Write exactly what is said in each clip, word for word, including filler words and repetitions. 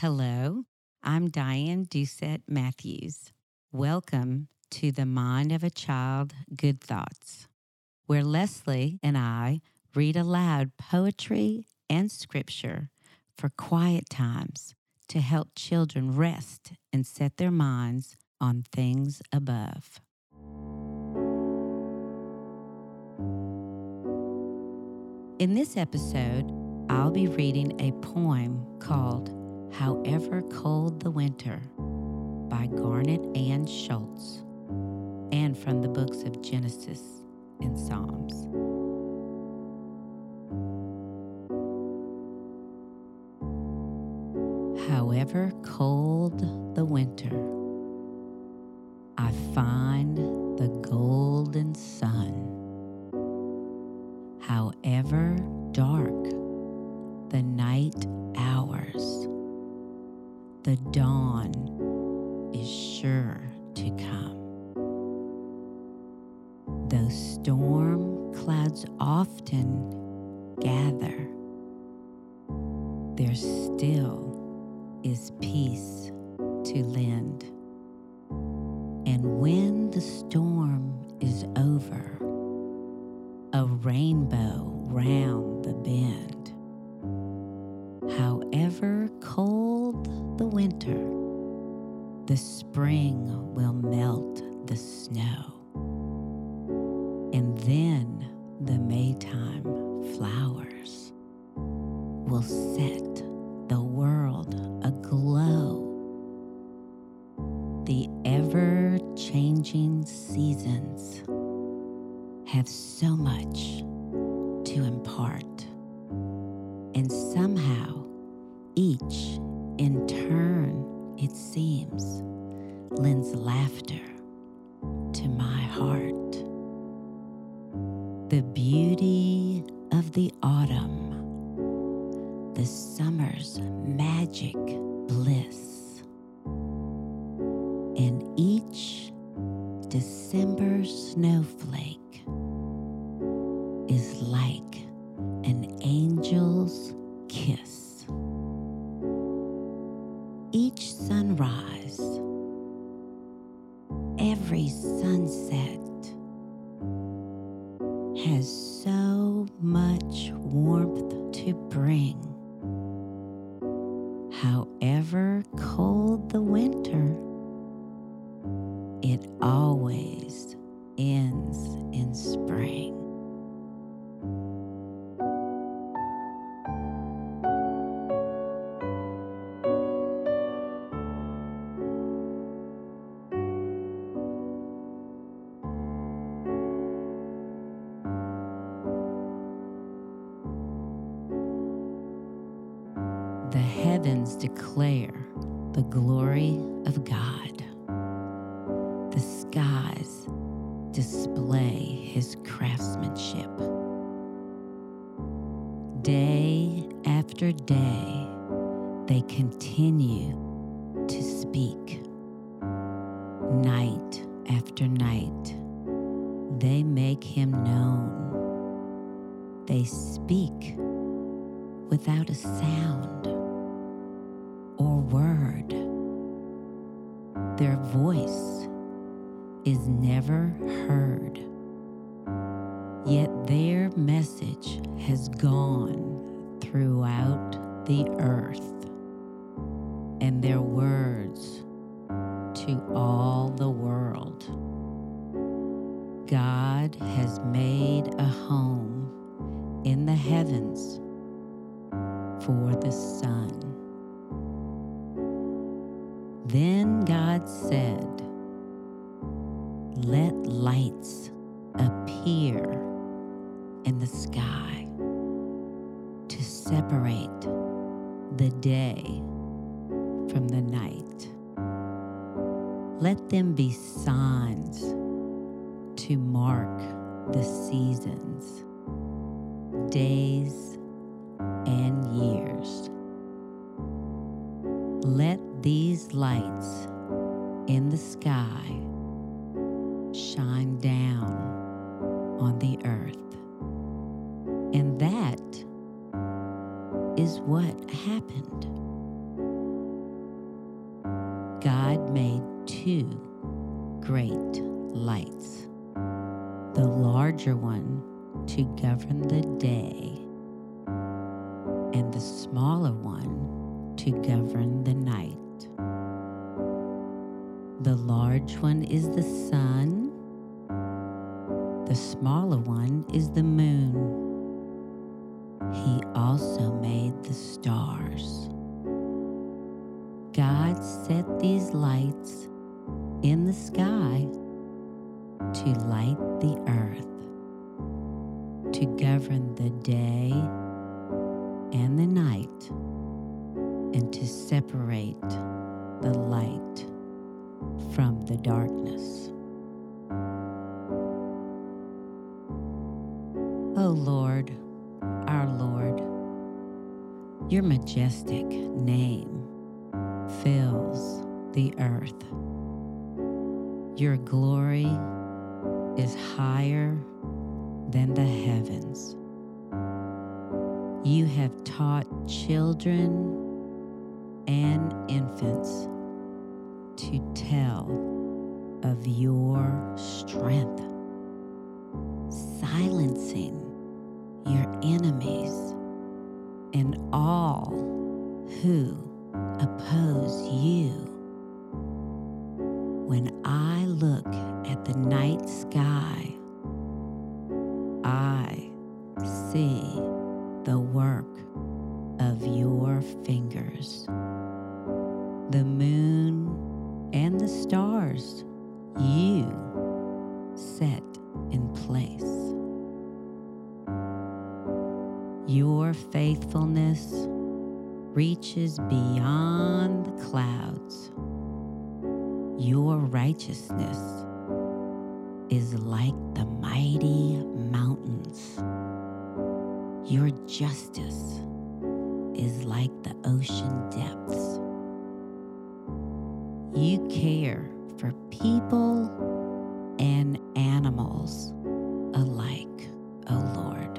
Hello, I'm Diane Doucette Matthews. Welcome to The Mind of a Child Good Thoughts, where Leslie and I read aloud poetry and scripture for quiet times to help children rest and set their minds on things above. In this episode, I'll be reading a poem called However Cold the Winter by Garnett Ann Schultz, and from the books of Genesis and Psalms. However cold the winter, I find the golden sun. However dark the night hours, the dawn is sure to come. Though storm clouds often gather, there still is peace to lend. And when the storm is over, a rainbow round the bend. However cold the winter, the spring will melt the snow, and then the Maytime flowers will set the world aglow. The ever-changing seasons have so much to impart, and somehow each in turn, it seems, lends laughter to my heart. The beauty of the autumn, the summer's magic bliss, and each December snowflake is like an angel's kiss. Each sunrise, every sunset has so much warmth to bring. However cold the winter, it always ends in spring. The heavens declare the glory of God. The skies display his craftsmanship. Day after day, they continue to speak. Night after night, they make him known. They speak without a sound or word. Their voice is never heard, yet their message has gone throughout the earth, and their words to all the world. God has made a home in the heavens for the sun. Then God said, "Let lights appear in the sky to separate the day from the night. Let them be signs to mark the seasons, days and years. Let these lights in the sky shine down on the earth." And that is what happened. made two great lights, the larger one to govern the day and the smaller one to govern the night. The large one is the sun, the smaller one is the moon. He also made the stars. God set these lights in the sky to light the earth, to govern the day and the night, and to separate the light from the darkness. O Lord, our Lord, your majestic name fills the earth. Your glory is higher than the heavens. You have taught children and infants to tell of your strength, silencing your enemies and all who oppose you. When I look at the night sky, I see the work of your fingers. The moon and the stars you set in place. Your faithfulness reaches beyond the clouds. Your righteousness is like the mighty mountains. Your justice is like the ocean depths. You care for people and animals alike, O Lord.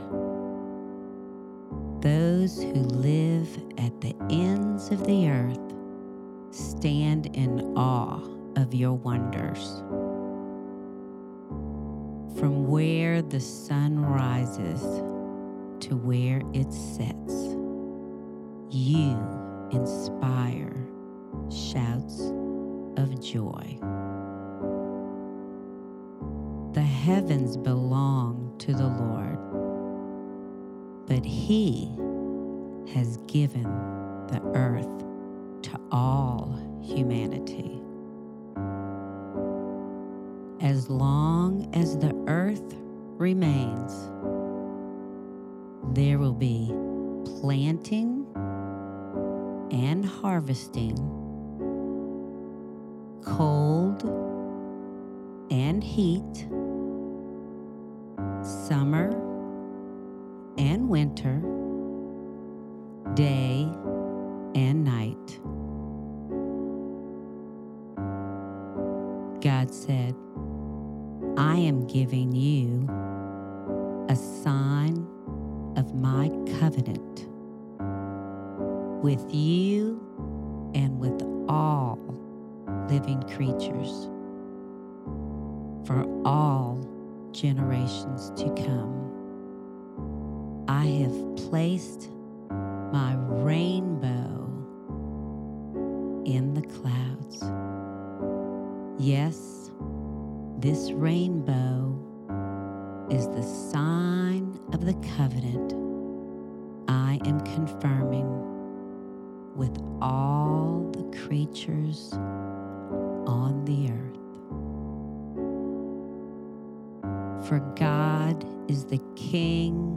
Those who live at the ends of the earth stand in awe of your wonders. From where the sun rises to where it sets, you inspire shouts of joy. The heavens belong to the Lord, but he has given the earth to all humanity. As long as the earth remains, there will be planting and harvesting, cold and heat, summer and winter, day and night. God said, I am giving you a sign of my covenant with you and with all living creatures for all generations to come. I have placed my rainbow in the clouds. Yes, this rainbow is the sign of the covenant I am confirming with all the creatures on the earth. For God is the King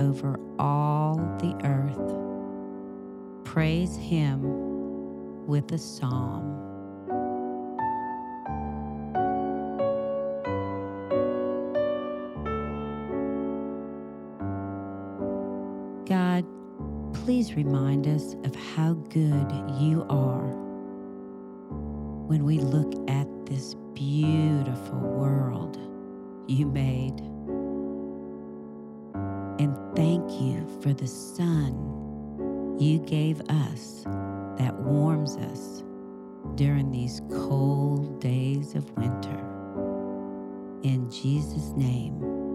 over all the earth. Praise him with a psalm. God, please remind us of how good you are when we look at this beautiful world you made. And thank you for the sun you gave us that warms us during these cold days of winter. In Jesus' name.